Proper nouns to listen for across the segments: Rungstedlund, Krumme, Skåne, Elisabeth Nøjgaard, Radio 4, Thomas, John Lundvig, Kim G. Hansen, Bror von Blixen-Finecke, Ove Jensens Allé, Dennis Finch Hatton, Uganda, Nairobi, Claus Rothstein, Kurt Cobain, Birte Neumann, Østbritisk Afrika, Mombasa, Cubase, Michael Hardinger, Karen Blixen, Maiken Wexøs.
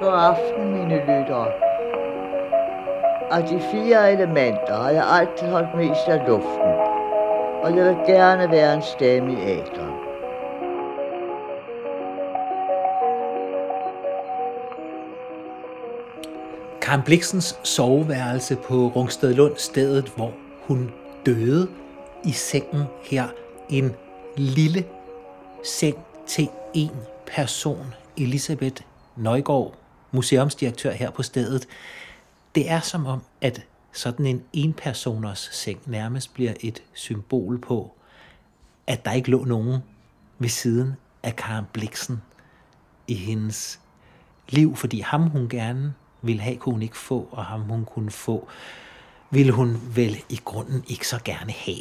God aften, mine lyttere. Af de fire elementer har jeg altid holdt mest af luften, og jeg vil gerne være en stemme i æteren. Karen Blixens soveværelse på Rungstedlund, stedet hvor hun døde, i sengen her. En lille seng til én person. Elisabeth Nøjgaard, museumsdirektør her på stedet. Det er som om, at sådan en enpersoners seng nærmest bliver et symbol på, at der ikke lå nogen ved siden af Karen Blixen i hendes liv, fordi ham hun gerne ville have, kunne hun ikke få, og ham hun kunne få, ville hun vel i grunden ikke så gerne have.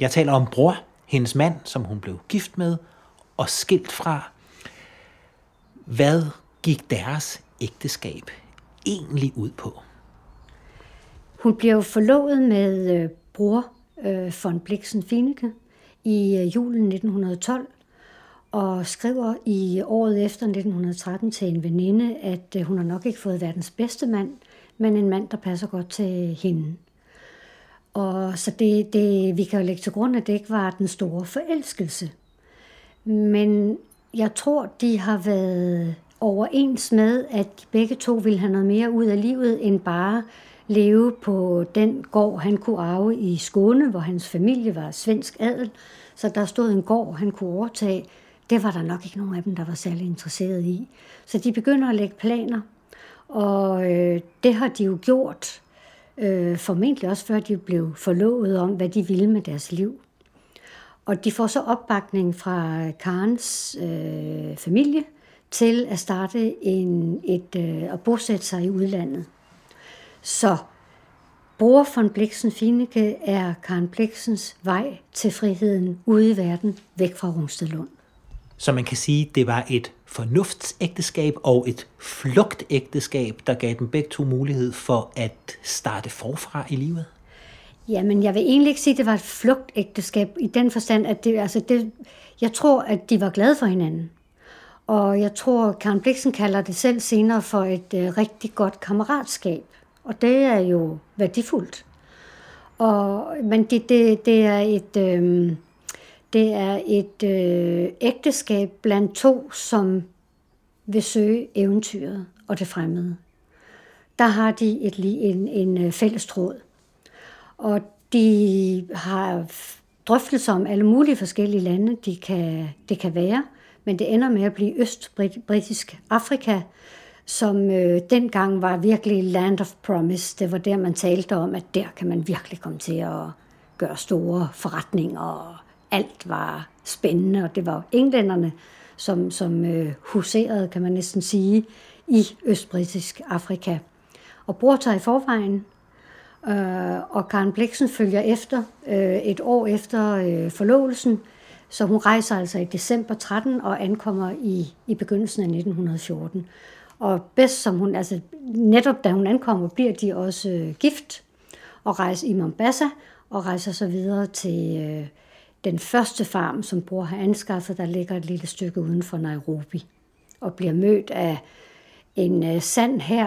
Jeg taler om Bror, hendes mand, som hun blev gift med og skilt fra. Hvad gik deres ægteskab egentlig ud på? Hun blev forlovet med Bror von Blixen-Finecke i julen 1912 og skriver i året efter 1913 til en veninde, at hun har nok ikke fået verdens bedste mand, men en mand, der passer godt til hende. Og så det vi kan jo lægge til grund, at det ikke var den store forelskelse. Men jeg tror, de har været overens med, at de begge to ville have noget mere ud af livet, end bare leve på den gård, han kunne arve i Skåne, hvor hans familie var svensk adel. Så der stod en gård, han kunne overtage. Det var der nok ikke nogen af dem, der var særlig interesseret i. Så de begynder at lægge planer, og det har de jo gjort, formentlig også før de blev forlovet, om hvad de ville med deres liv. Og de får så opbakning fra Karens familie til at starte at bosætte sig i udlandet. Så Bror von Blixen-Finecke er Karen Blixens vej til friheden ude i verden, væk fra Rungstedlund. Så man kan sige, det var et fornuftsægteskab og et flugtægteskab, der gav dem begge to mulighed for at starte forfra i livet? Jamen, jeg vil egentlig ikke sige, at det var et flugtægteskab i den forstand, at jeg tror, at de var glade for hinanden. Og jeg tror, Karen Blixen kalder det selv senere for et rigtig godt kammeratskab. Og det er jo værdifuldt. Men det er et ægteskab blandt to, som vil søge eventyret og det fremmede. Der har de en fælles tråd. Og de har drøftelser om alle mulige forskellige lande, det kan være. Men det ender med at blive Østbritisk Afrika, som dengang var virkelig land of promise. Det var der, man talte om, at der kan man virkelig komme til at gøre store forretninger, og alt var spændende, og det var englænderne, som huserede, kan man næsten sige, i Østbritisk Afrika. Og Bror tager i forvejen, og Karen Blixen følger efter et år efter forlovelsen, så hun rejser altså i december 13 og ankommer i begyndelsen af 1914. Og bedst som hun, altså netop da hun ankommer, bliver de også gift og rejser i Mombasa og rejser så videre til den første farm, som Bror har anskaffet, der ligger et lille stykke uden for Nairobi, og bliver mødt af en sand hær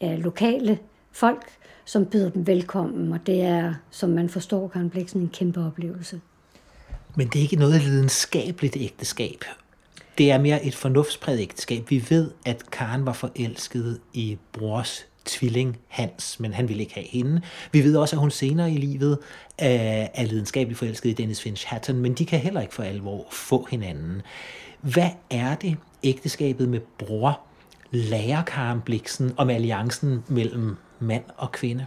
af lokale folk, som byder dem velkommen, og det er, som man forstår, Karen Blixen, en kæmpe oplevelse. Men det er ikke noget lidenskabeligt ægteskab. Det er mere et fornuftspræget ægteskab. Vi ved, at Karen var forelsket i Brors tvilling Hans, men han ville ikke have hende. Vi ved også, at hun senere i livet er lidenskabeligt forelsket i Dennis Finch Hatton, men de kan heller ikke for alvor få hinanden. Hvad er det, ægteskabet med Bror lærer Karen Blixen om alliancen mellem mand og kvinde?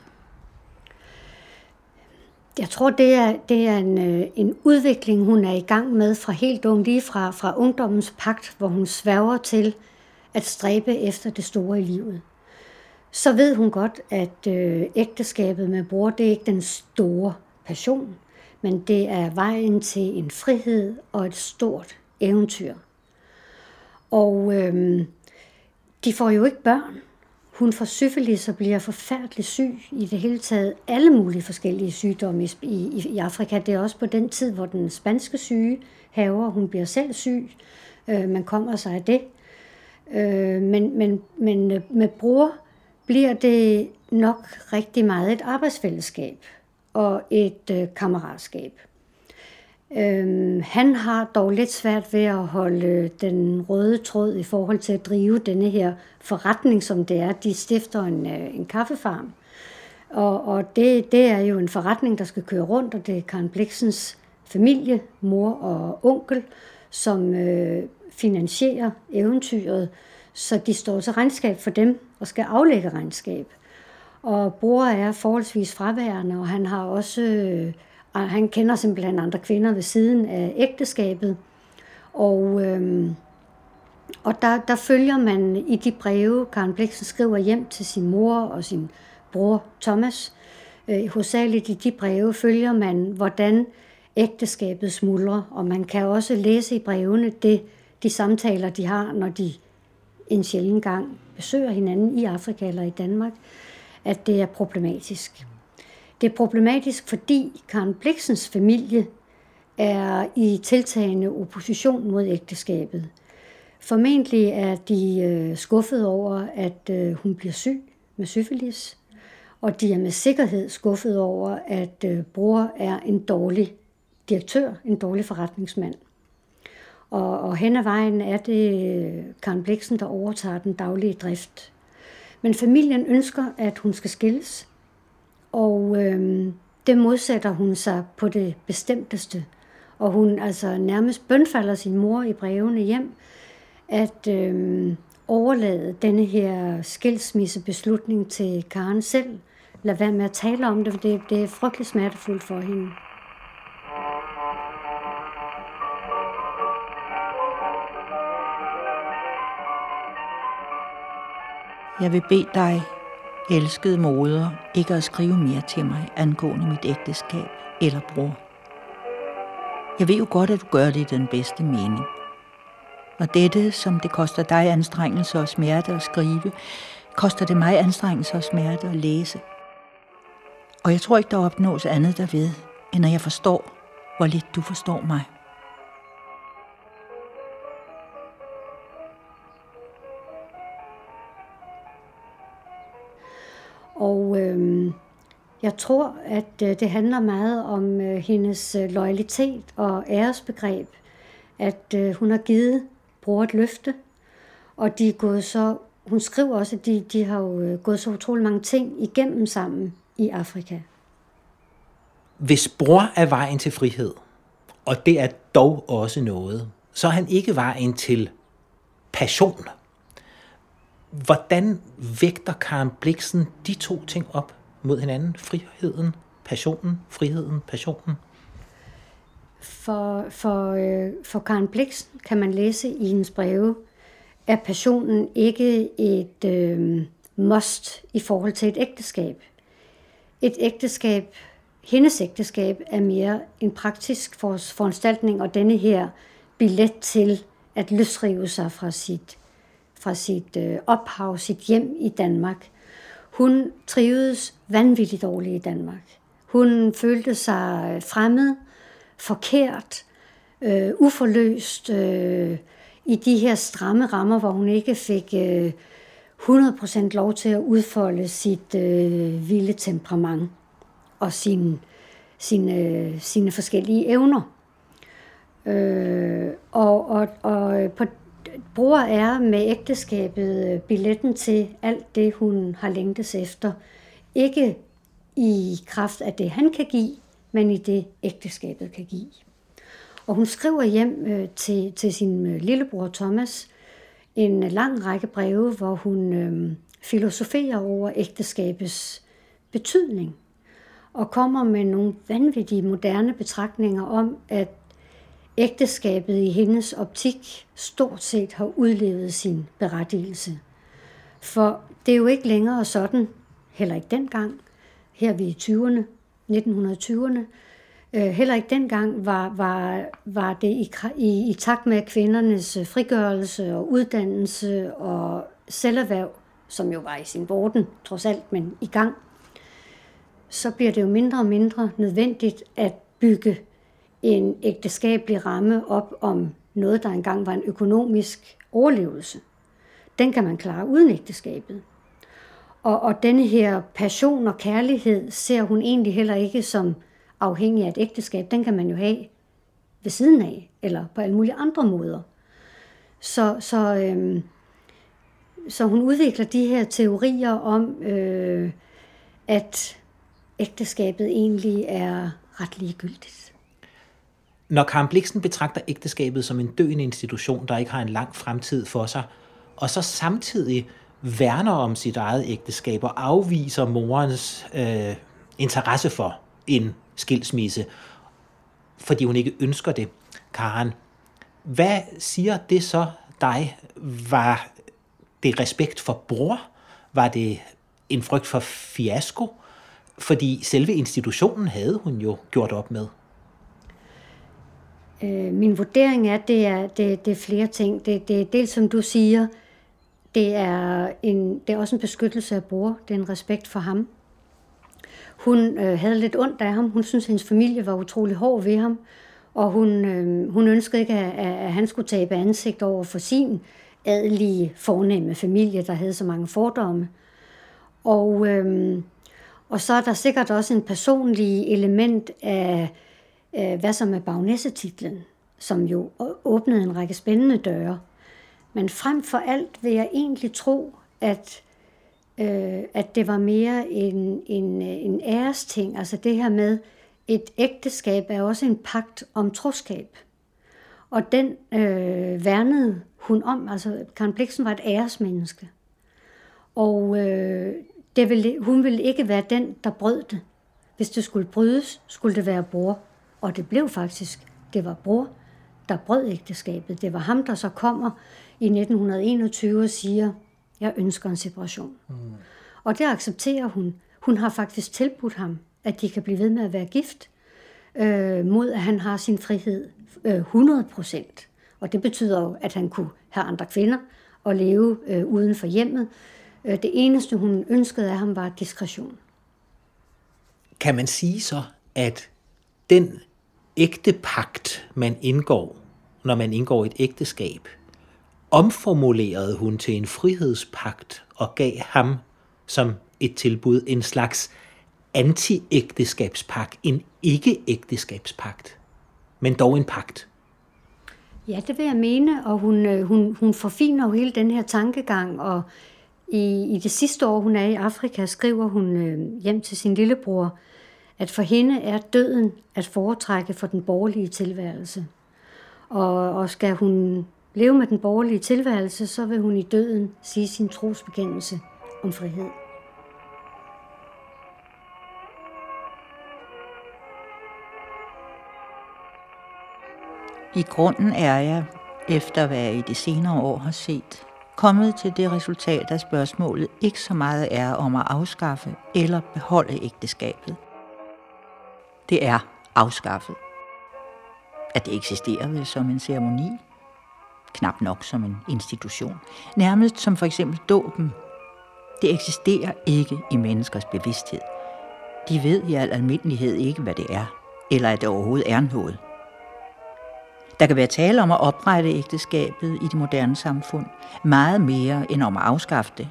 Jeg tror, det er en udvikling, hun er i gang med fra helt ung, lige fra ungdommens pagt, hvor hun sværger til at stræbe efter det store i livet. Så ved hun godt, at ægteskabet med Bror, det er ikke den store passion, men det er vejen til en frihed og et stort eventyr. Og de får jo ikke børn. Hun får syfilis og bliver forfærdelig syg i det hele taget. Alle mulige forskellige sygdomme i Afrika. Det er også på den tid, hvor den spanske syge hærger. Hun bliver selv syg. Man kommer sig af det. Men med Bror bliver det nok rigtig meget et arbejdsfællesskab og et kammeratskab. Han har dog lidt svært ved at holde den røde tråd i forhold til at drive denne her forretning, som det er. De stifter en kaffefarm, og det er jo en forretning, der skal køre rundt, og det er Karen Blixens familie, mor og onkel, som finansierer eventyret, så de står til regnskab for dem og skal aflægge regnskab. Og Bror er forholdsvis fraværende, og han har også... Han kender simpelthen andre kvinder ved siden af ægteskabet, og der følger man i de breve, Karen Blixen skriver hjem til sin mor og sin bror Thomas. Hovedsageligt i de breve følger man, hvordan ægteskabet smuldrer, og man kan også læse i brevene de samtaler, de har, når de en sjælden gang besøger hinanden i Afrika eller i Danmark, at det er problematisk. Det er problematisk, fordi Karen Blixens familie er i tiltagende opposition mod ægteskabet. Formentlig er de skuffet over, at hun bliver syg med syfilis, og de er med sikkerhed skuffet over, at Bror er en dårlig direktør, en dårlig forretningsmand. Og hen ad vejen er det Karen Blixen, der overtager den daglige drift. Men familien ønsker, at hun skal skilles, og det modsætter hun sig på det bestemteste. Og hun altså nærmest bønfalder sin mor i brevene hjem, at overlade denne her skilsmissebeslutning til Karen selv. Lad være med at tale om det, for det er frygtelig smertefuldt for hende. Jeg vil bede dig, elskede moder, ikke at skrive mere til mig angående mit ægteskab eller bror. Jeg ved jo godt, at du gør det i den bedste mening. Og dette, som det koster dig anstrengelse og smerte at skrive, koster det mig anstrengelse og smerte at læse. Og jeg tror ikke, der opnås andet derved, end at jeg forstår, hvor lidt du forstår mig. Jeg tror, at det handler meget om hendes loyalitet og æresbegreb, at hun har givet Bror et løfte, og de er gået så, hun skriver også, at de har jo gået så utrolig mange ting igennem sammen i Afrika. Hvis Bror er vejen til frihed, og det er dog også noget, så er han ikke vejen til passion. Hvordan vægter Karen Blixen de to ting op mod hinanden? Friheden, passionen, friheden, passionen. For Karen Blixen kan man læse i hendes breve, at passionen ikke et must i forhold til et ægteskab. Hendes ægteskab er mere en praktisk foranstaltning, og denne her billet til at løsrive sig fra sit ophav, sit hjem i Danmark. Hun trivedes vanvittigt dårligt i Danmark. Hun følte sig fremmed, forkert, uforløst i de her stramme rammer, hvor hun ikke fik 100% lov til at udfolde sit vilde temperament og sine forskellige evner. Bror er med ægteskabet billetten til alt det, hun har længtes efter. Ikke i kraft af det, han kan give, men i det, ægteskabet kan give. Og hun skriver hjem til sin lillebror Thomas en lang række breve, hvor hun filosoferer over ægteskabets betydning. Og kommer med nogle vanvittige moderne betragtninger om, at ægteskabet i hendes optik stort set har udlevet sin berettigelse. For det er jo ikke længere sådan, heller ikke dengang, her vi i 1920'erne, heller ikke dengang var det i takt med kvindernes frigørelse og uddannelse og selverhverv som jo var i sin vorden, trods alt, men i gang, så bliver det jo mindre og mindre nødvendigt at bygge en ægteskabelig ramme op om noget, der engang var en økonomisk overlevelse. Den kan man klare uden ægteskabet. Og denne her passion og kærlighed ser hun egentlig heller ikke som afhængig af et ægteskab. Den kan man jo have ved siden af, eller på alle mulige andre måder. Så hun udvikler de her teorier om, at ægteskabet egentlig er ret ligegyldigt. Når Karen Blixen betragter ægteskabet som en døende institution, der ikke har en lang fremtid for sig, og så samtidig værner om sit eget ægteskab og afviser morens interesse for en skilsmisse, fordi hun ikke ønsker det. Karen, hvad siger det så dig? Var det respekt for bror? Var det en frygt for fiasko? Fordi selve institutionen havde hun jo gjort op med. Min vurdering er, at det er flere ting. Det er dels, som du siger, det er også en beskyttelse af bror. Det er en respekt for ham. Hun havde lidt ondt af ham. Hun syntes, hendes familie var utrolig hård ved ham. Og hun ønskede ikke, at han skulle tabe ansigt over for sin adelige, fornemme familie, der havde så mange fordomme. Og så er der sikkert også en personlig element af, hvad som er bagnæssetitlen, som jo åbnede en række spændende døre. Men frem for alt vil jeg egentlig tro, at det var mere en æresting. Altså det her med, et ægteskab er også en pagt om troskab. Og den værnede hun om. Altså Karen Blixen var et æresmenneske. Og hun ville ikke være den, der brød det. Hvis det skulle brydes, skulle det være bror. Og det blev faktisk, det var bror, der brød ægteskabet. Det var ham, der så kommer i 1921 og siger, jeg ønsker en separation. Mm. Og det accepterer hun. Hun har faktisk tilbudt ham, at de kan blive ved med at være gift, mod at han har sin frihed 100%. Og det betyder jo, at han kunne have andre kvinder og leve uden for hjemmet. Det eneste, hun ønskede af ham, var diskretion. Kan man sige så, at den ægte pagt, man indgår, når man indgår et ægteskab, omformulerede hun til en frihedspagt og gav ham som et tilbud en slags anti-ægteskabspagt, en ikke-ægteskabspagt, men dog en pagt? Ja, det vil jeg mene, og hun forfiner jo hele den her tankegang, og i det sidste år, hun er i Afrika, skriver hun hjem til sin lillebror, at for hende er døden at foretrække for den borgerlige tilværelse. Og skal hun leve med den borgerlige tilværelse, så vil hun i døden sige sin trosbekendelse om frihed. I grunden er jeg, efter hvad jeg i de senere år har set, kommet til det resultat, at spørgsmålet ikke så meget er om at afskaffe eller beholde ægteskabet. Det er afskaffet. At det eksisterer vel som en ceremoni, knap nok som en institution, nærmest som for eksempel dåben. Det eksisterer ikke i menneskers bevidsthed. De ved i al almindelighed ikke, hvad det er, eller at det overhovedet er noget. Der kan være tale om at oprette ægteskabet i det moderne samfund, meget mere end om at afskaffe det.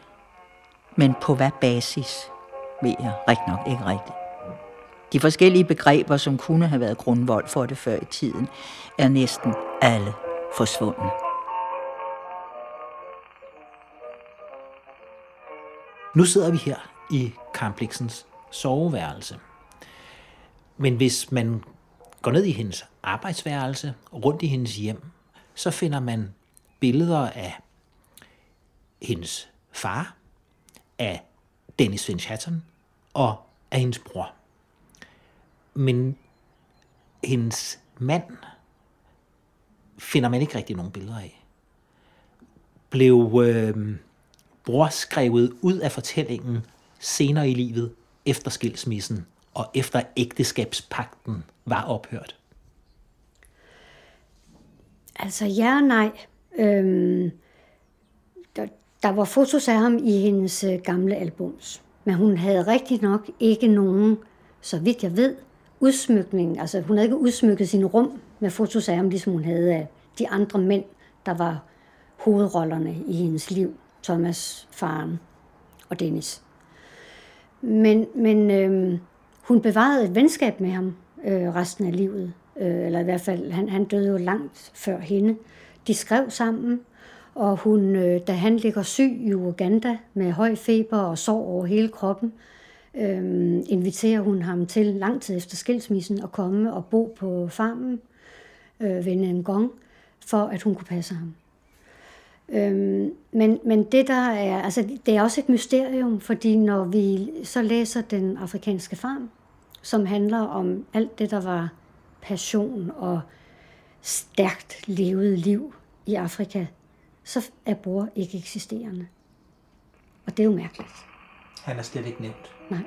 Men på hvad basis, ved jeg rigtig nok ikke rigtigt. De forskellige begreber, som kunne have været grundvold for det før i tiden, er næsten alle forsvundne. Nu sidder vi her i Karen Blixens soveværelse. Men hvis man går ned i hendes arbejdsværelse, rundt i hendes hjem, så finder man billeder af hendes far, af Dennis Finch Hatton og af hendes bror. Men hendes mand finder man ikke rigtig nogen billeder af. Blev bror skrevet ud af fortællingen senere i livet, efter skilsmissen og efter ægteskabspagten var ophørt? Altså ja og nej. Der var fotos af ham i hendes gamle albums, men hun havde rigtig nok ikke nogen, så vidt jeg ved, udsmykning. Altså hun havde ikke udsmykket sine rum med fotos af ham, ligesom hun havde af de andre mænd, der var hovedrollerne i hendes liv. Thomas, faren og Dennis. Men hun bevarede et venskab med ham resten af livet. Eller i hvert fald, han døde jo langt før hende. De skrev sammen, og hun, da han ligger syg i Uganda med høj feber og sår over hele kroppen, inviterer hun ham til lang tid efter skilsmissen at komme og bo på farmen ved en gong, for at hun kunne passe ham. Men det der er, altså, det er også et mysterium, fordi når vi så læser Den afrikanske farm, som handler om alt det, der var passion og stærkt levet liv i Afrika, så er Bror ikke eksisterende. Og det er jo mærkeligt. Han er slet ikke nævnt. Nej.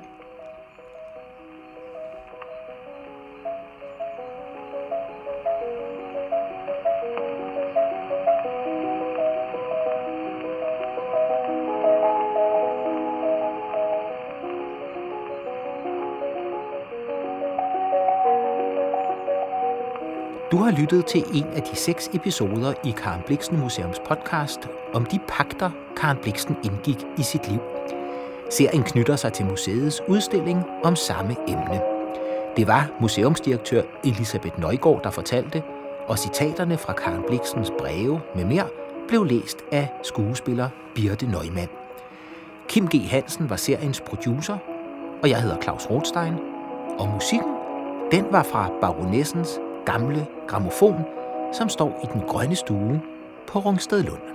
Du har lyttet til en af de 6 episoder i Karen Blixen Museums podcast om de pagter, Karen Blixen indgik i sit liv. Serien knytter sig til museets udstilling om samme emne. Det var museumsdirektør Elisabeth Nøjgaard, der fortalte, og citaterne fra Karen Blixens breve med mere blev læst af skuespiller Birte Neumann. Kim G. Hansen var seriens producer, og jeg hedder Claus Rothstein, og musikken, den var fra Baronessens gamle grammofon, som står i den grønne stue på Rungstedlund.